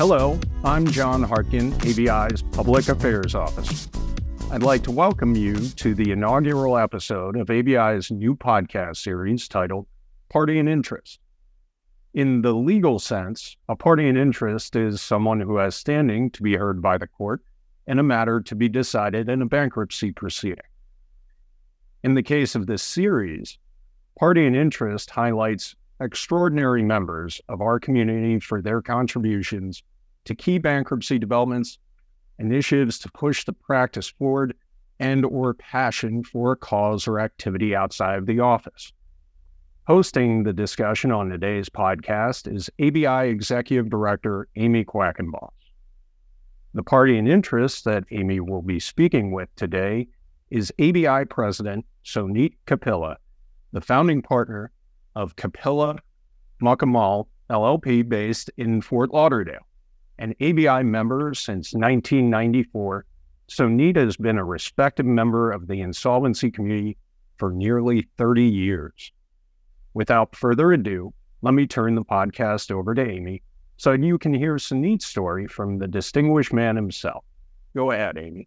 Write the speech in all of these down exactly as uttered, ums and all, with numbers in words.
Hello, I'm John Harkin, A B I's Public Affairs Office. I'd like to welcome you to the inaugural episode of A B I's new podcast series titled Party in Interest. In the legal sense, a party in interest is someone who has standing to be heard by the court in a matter to be decided in a bankruptcy proceeding. In the case of this series, Party in Interest highlights extraordinary members of our community for their contributions to key bankruptcy developments, initiatives to push the practice forward, and or passion for a cause or activity outside of the office. Hosting the discussion on today's podcast is A B I Executive Director Amy Quackenboss. The party in interest that Amy will be speaking with today is A B I President Soneet Kapila, the founding partner of Kapila Mukamal L L P based in Fort Lauderdale. An A B I member since nineteen ninety-four, Soneet has been a respected member of the insolvency community for nearly thirty years. Without further ado, let me turn the podcast over to Amy so you can hear Soneet's story from the distinguished man himself. Go ahead, Amy.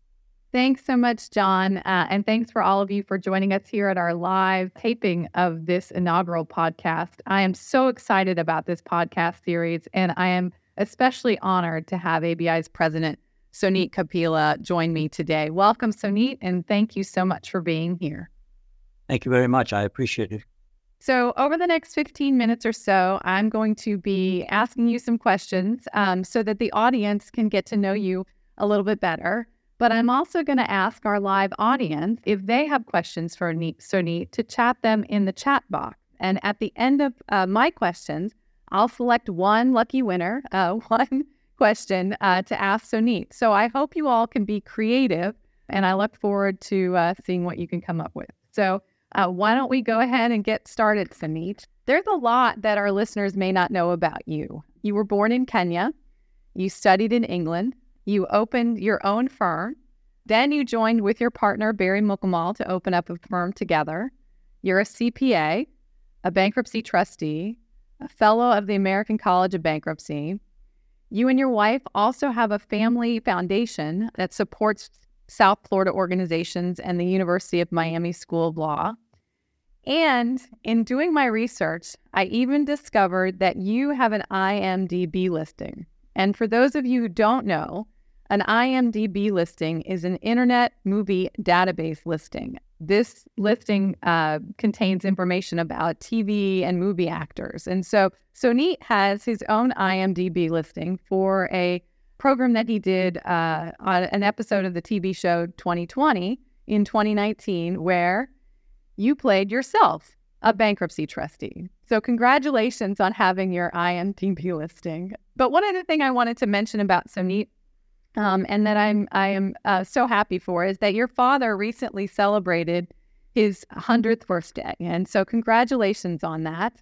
Thanks so much, John, uh, and thanks for all of you for joining us here at our live taping of this inaugural podcast. I am so excited about this podcast series, and I am especially honored to have A B I's President Soneet Kapila join me today. Welcome, Soneet, and thank you so much for being here. Thank you very much. I appreciate it. So over the next fifteen minutes or so, I'm going to be asking you some questions um, so that the audience can get to know you a little bit better. But I'm also going to ask our live audience if they have questions for Soneet to chat them in the chat box. And at the end of uh, my questions, I'll select one lucky winner, uh, one question uh, to ask Soneet. So I hope you all can be creative, and I look forward to uh, seeing what you can come up with. So uh, why don't we go ahead and get started, Soneet? There's a lot that our listeners may not know about you. You were born in Kenya. You studied in England. You opened your own firm. Then you joined with your partner, Barry Mukamal, to open up a firm together. You're a C P A, a bankruptcy trustee, a fellow of the American College of Bankruptcy. You and your wife also have a family foundation that supports South Florida organizations and the University of Miami School of Law. And in doing my research, I even discovered that you have an I M D B listing. And for those of you who don't know, an I M D B listing is an Internet Movie Database listing. This listing uh, contains information about T V and movie actors. And so Soneet has his own I M D B listing for a program that he did uh, on an episode of the T V show twenty twenty in twenty nineteen, where you played yourself, a bankruptcy trustee. So congratulations on having your I M D B listing. But one other thing I wanted to mention about Soneet Um, and that I'm I am uh, so happy for is that your father recently celebrated his hundredth birthday, and so congratulations on that.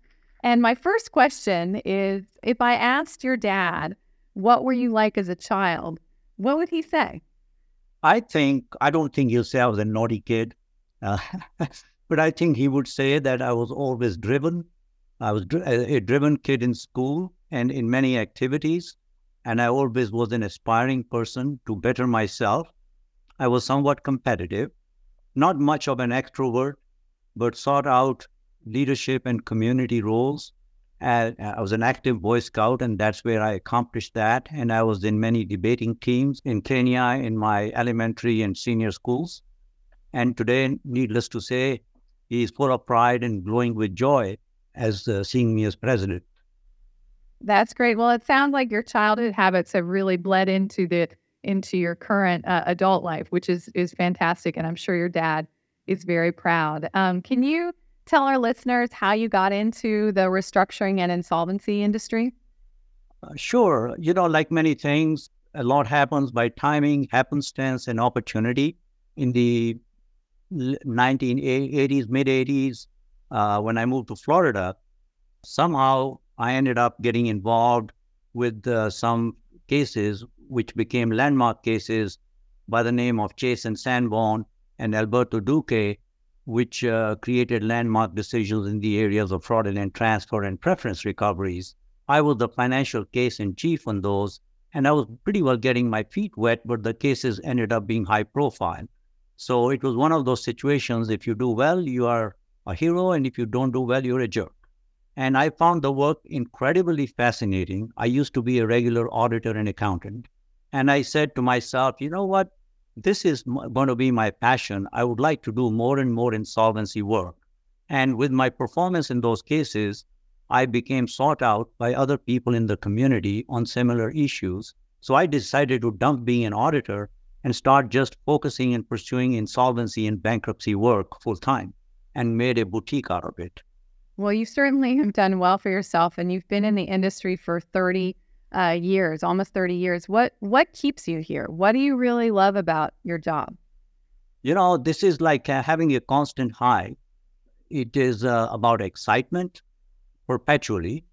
And my first question is, if I asked your dad, what were you like as a child, what would he say? I think I don't think he'll say I was a naughty kid, uh, but I think he would say that I was always driven. I was dri- a driven kid in school and in many activities. And I always was an aspiring person to better myself. I was somewhat competitive, not much of an extrovert, but sought out leadership and community roles. And I was an active Boy Scout, and that's where I accomplished that. And I was in many debating teams in Kenya, in my elementary and senior schools. And today, needless to say, he is full of pride and glowing with joy as uh, seeing me as president. That's great. Well, it sounds like your childhood habits have really bled into the into your current uh, adult life, which is is fantastic. And I'm sure your dad is very proud. Um, can you tell our listeners how you got into the restructuring and insolvency industry? Uh, sure. You know, like many things, a lot happens by timing, happenstance, and opportunity. In the nineteen eighties, mid-eighties, uh, when I moved to Florida, somehow I ended up getting involved with uh, some cases which became landmark cases by the name of Chase and Sanborn and Alberto Duque, which uh, created landmark decisions in the areas of fraudulent transfer and preference recoveries. I was the financial case in chief on those, and I was pretty well getting my feet wet, but the cases ended up being high profile. So it was one of those situations, if you do well, you are a hero, and if you don't do well, you're a jerk. And I found the work incredibly fascinating. I used to be a regular auditor and accountant. And I said to myself, you know what? This is going to be my passion. I would like to do more and more insolvency work. And with my performance in those cases, I became sought out by other people in the community on similar issues. So I decided to dump being an auditor and start just focusing and pursuing insolvency and bankruptcy work full time, and made a boutique out of it. Well, you certainly have done well for yourself, and you've been in the industry for thirty Uh, years, almost thirty years. What what keeps you here? What do you really love about your job? You know, this is like uh, having a constant high. It is uh, about excitement perpetually,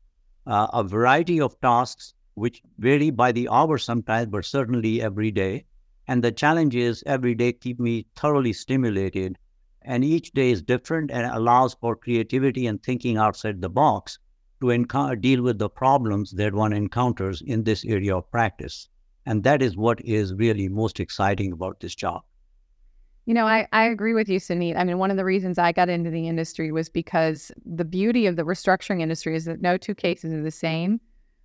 uh, a variety of tasks which vary by the hour sometimes, but certainly every day. And the challenges every day keep me thoroughly stimulated. And each day is different and allows for creativity and thinking outside the box to encounter, deal with the problems that one encounters in this area of practice. And that is what is really most exciting about this job. You know, I, I agree with you, Soneet. I mean, one of the reasons I got into the industry was because the beauty of the restructuring industry is that no two cases are the same.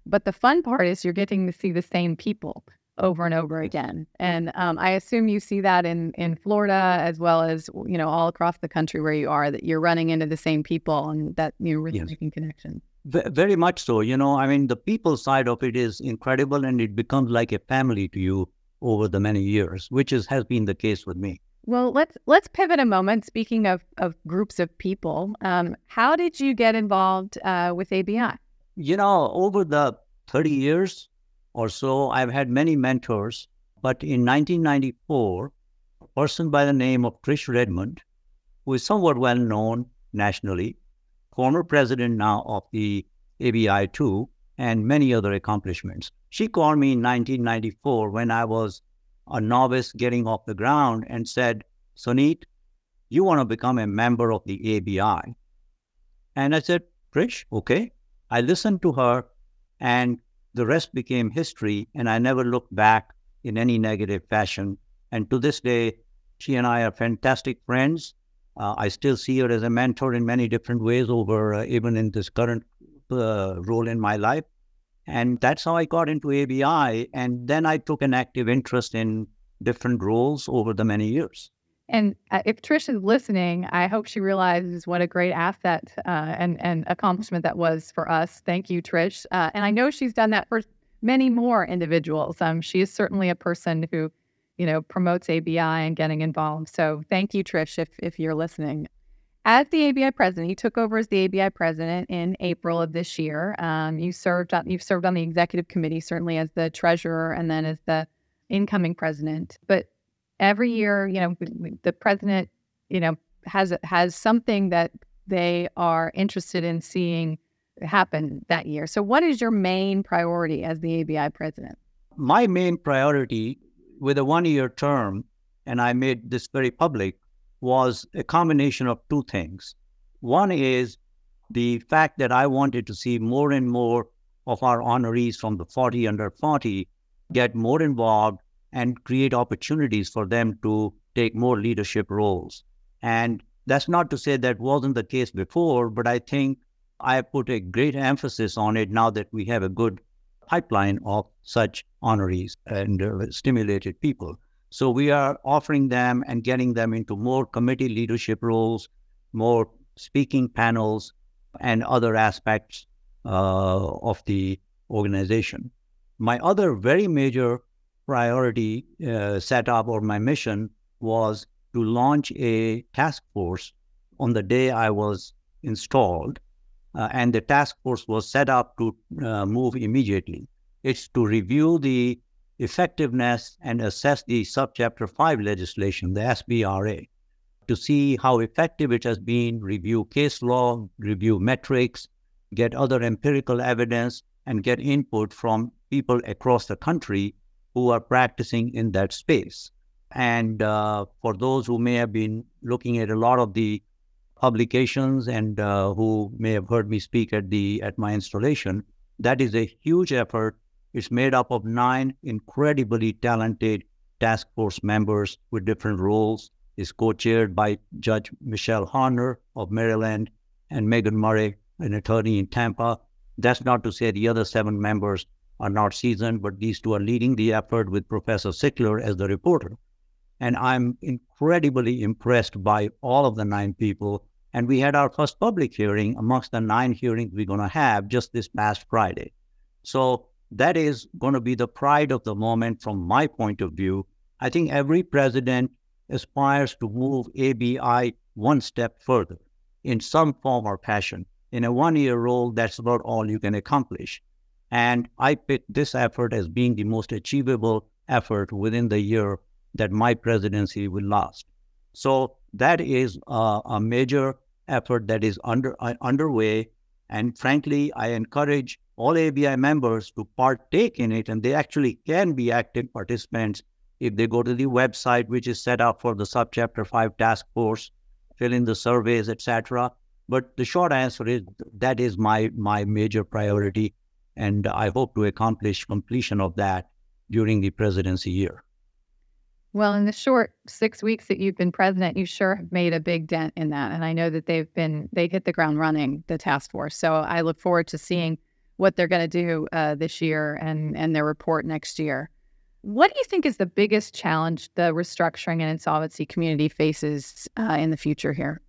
But the fun part is you're getting to see the same people over and over again. And um, I assume you see that in, in Florida as well as, you know, all across the country where you are, that you're running into the same people and that you're really yes. making connections. Very much so. You know, I mean, the people side of it is incredible, and it becomes like a family to you over the many years, which is, has been the case with me. Well, let's let's pivot a moment. Speaking of, of groups of people, um, how did you get involved uh, with A B I? You know, over the thirty years or so, I've had many mentors, but in nineteen ninety-four, a person by the name of Trish Redmond, who is somewhat well known nationally, former president now of the A B I too, and many other accomplishments. She called me in nineteen ninety-four when I was a novice getting off the ground and said, Soneet, you want to become a member of the A B I? And I said, Trish, okay. I listened to her, and the rest became history, and I never looked back in any negative fashion. And to this day, she and I are fantastic friends. Uh, I still see her as a mentor in many different ways over uh, even in this current uh, role in my life. And that's how I got into A B I. And then I took an active interest in different roles over the many years. And uh, if Trish is listening, I hope she realizes what a great asset uh, and, and accomplishment that was for us. Thank you, Trish. Uh, and I know she's done that for many more individuals. Um, she is certainly a person who you know, promotes A B I and getting involved. So thank you, Trish, if, if you're listening. As the A B I president, you took over as the A B I president in April of this year. Um, you served on, you've served on the executive committee, certainly as the treasurer and then as the incoming president. But every year, you know, the president, you know, has has something that they are interested in seeing happen that year. So what is your main priority as the A B I president? My main priority with a one-year term, and I made this very public, was a combination of two things. One is the fact that I wanted to see more and more of our honorees from the forty under forty get more involved and create opportunities for them to take more leadership roles. And that's not to say that wasn't the case before, but I think I put a great emphasis on it now that we have a good pipeline of such honorees and uh, stimulated people. So we are offering them and getting them into more committee leadership roles, more speaking panels, and other aspects uh, of the organization. My other very major priority uh, set up, or my mission, was to launch a task force on the day I was installed. Uh, and the task force was set up to uh, move immediately. It's to review the effectiveness and assess the Subchapter five legislation, the S B R A, to see how effective it has been, review case law, review metrics, get other empirical evidence, and get input from people across the country who are practicing in that space. And uh, for those who may have been looking at a lot of the publications and uh, who may have heard me speak at the at my installation, that is a huge effort It's made up of nine incredibly talented task force members with different roles. It's co-chaired by Judge Michelle Harner of Maryland and Megan Murray, an attorney in Tampa. That's not to say the other seven members are not seasoned, but these two are leading the effort with Professor Sickler as the reporter. And I'm incredibly impressed by all of the nine people. And we had our first public hearing amongst the nine hearings we're going to have just this past Friday. So that is going to be the pride of the moment from my point of view. I think every president aspires to move A B I one step further in some form or fashion. In a one-year old, that's about all you can accomplish. And I picked this effort as being the most achievable effort within the year that my presidency will last. So that is a, a major effort that is under uh, underway. And frankly, I encourage all A B I members to partake in it, and they actually can be active participants if they go to the website, which is set up for the Subchapter five task force, fill in the surveys, et cetera. But the short answer is that is my, my major priority, and I hope to accomplish completion of that during the presidency year. Well, in the short six weeks that you've been president, you sure have made a big dent in that. And I know that they've been, they hit the ground running, the task force. So I look forward to seeing what they're going to do uh, this year and, and their report next year. What do you think is the biggest challenge the restructuring and insolvency community faces uh, in the future here?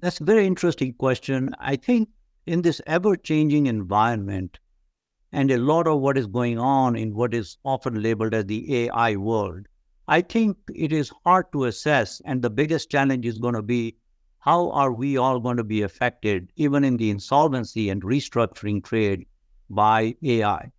That's a very interesting question. I think in this ever-changing environment and a lot of what is going on in what is often labeled as the A I world, I think it is hard to assess, and the biggest challenge is going to be how are we all going to be affected, even in the insolvency and restructuring trade, by A I.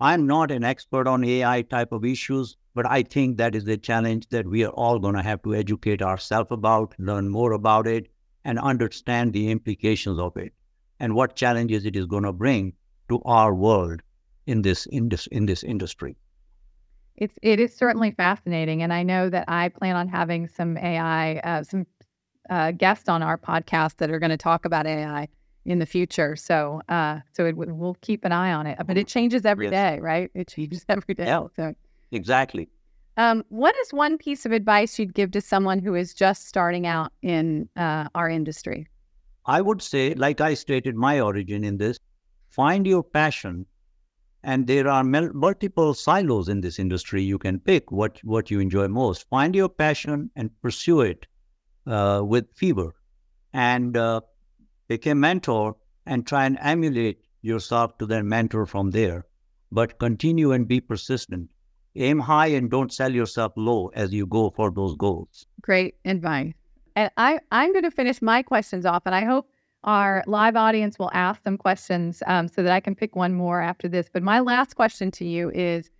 I'm not an expert on A I type of issues, but I think that is the challenge that we are all going to have to educate ourselves about, learn more about it, and understand the implications of it and what challenges it is going to bring to our world in this, in this, in this industry. It's, it is certainly fascinating. And I know that I plan on having some A I, uh, some uh, guests on our podcast that are going to talk about A I in the future. So uh, so it, we'll keep an eye on it. But it changes every yes. day, right? It changes every day. Yeah, so. Exactly. Um, what is one piece of advice you'd give to someone who is just starting out in uh, our industry? I would say, like I stated my origin in this, find your passion. And there are multiple silos in this industry. You can pick what, what you enjoy most. Find your passion and pursue it uh, with fever. And uh, pick a mentor and try and emulate yourself to their mentor from there. But continue and be persistent. Aim high and don't sell yourself low as you go for those goals. Great advice. And I, I'm going to finish my questions off, and I hope our live audience will ask some questions um, so that I can pick one more after this. But my last question to you is,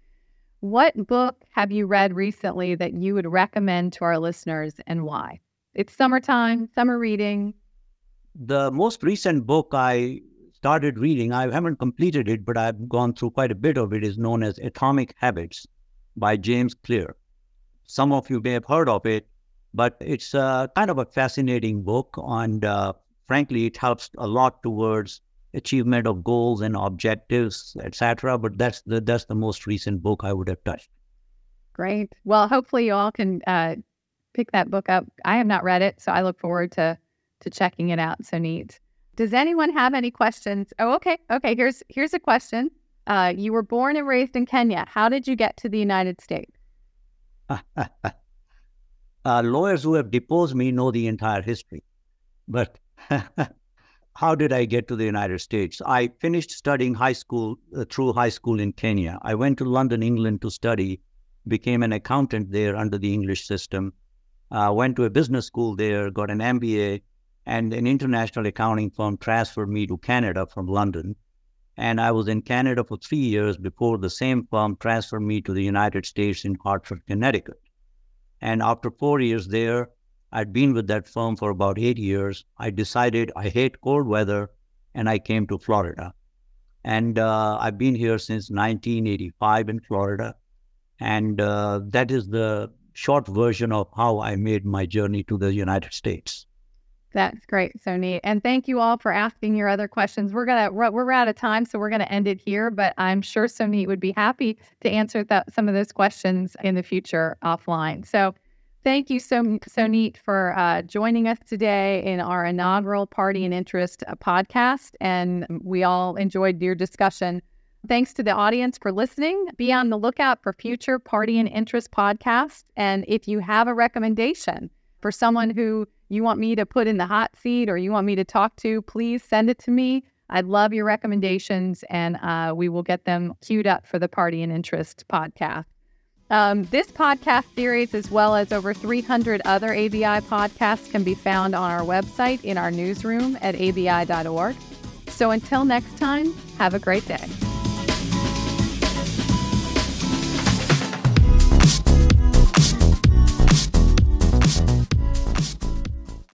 what book have you read recently that you would recommend to our listeners and why? It's summertime, summer reading. The most recent book I started reading, I haven't completed it, but I've gone through quite a bit of it, is known as Atomic Habits by James Clear. Some of you may have heard of it, but it's uh, kind of a fascinating book on uh, frankly, it helps a lot towards achievement of goals and objectives, et cetera. But that's the, that's the most recent book I would have touched. Great. Well, hopefully you all can uh, pick that book up. I have not read it, so I look forward to to checking it out. So neat. Does anyone have any questions? Oh, okay. Okay, here's here's a question. Uh, you were born and raised in Kenya. How did you get to the United States? uh, lawyers who have deposed me know the entire history. But how did I get to the United States? I finished studying high school, uh, through high school in Kenya. I went to London, England to study, became an accountant there under the English system, uh, went to a business school there, got an M B A, and an international accounting firm transferred me to Canada from London. And I was in Canada for three years before the same firm transferred me to the United States in Hartford, Connecticut. And after four years there, I'd been with that firm for about eight years. I decided I hate cold weather, and I came to Florida. And uh, I've been here since nineteen eighty-five in Florida. And uh, that is the short version of how I made my journey to the United States. That's great, Soneet. And thank you all for asking your other questions. We're gonna we're out of time, so we're gonna end it here. But I'm sure Soneet would be happy to answer that, some of those questions in the future offline. So thank you so Soneet for uh, joining us today in our inaugural Party in Interest podcast, and we all enjoyed your discussion. Thanks to the audience for listening. Be on the lookout for future Party in Interest podcasts, and if you have a recommendation for someone who you want me to put in the hot seat or you want me to talk to, please send it to me. I'd love your recommendations, and uh, we will get them queued up for the Party in Interest podcast. Um, this podcast series, as well as over three hundred other A B I podcasts, can be found on our website in our newsroom at A B I dot org. So until next time, have a great day.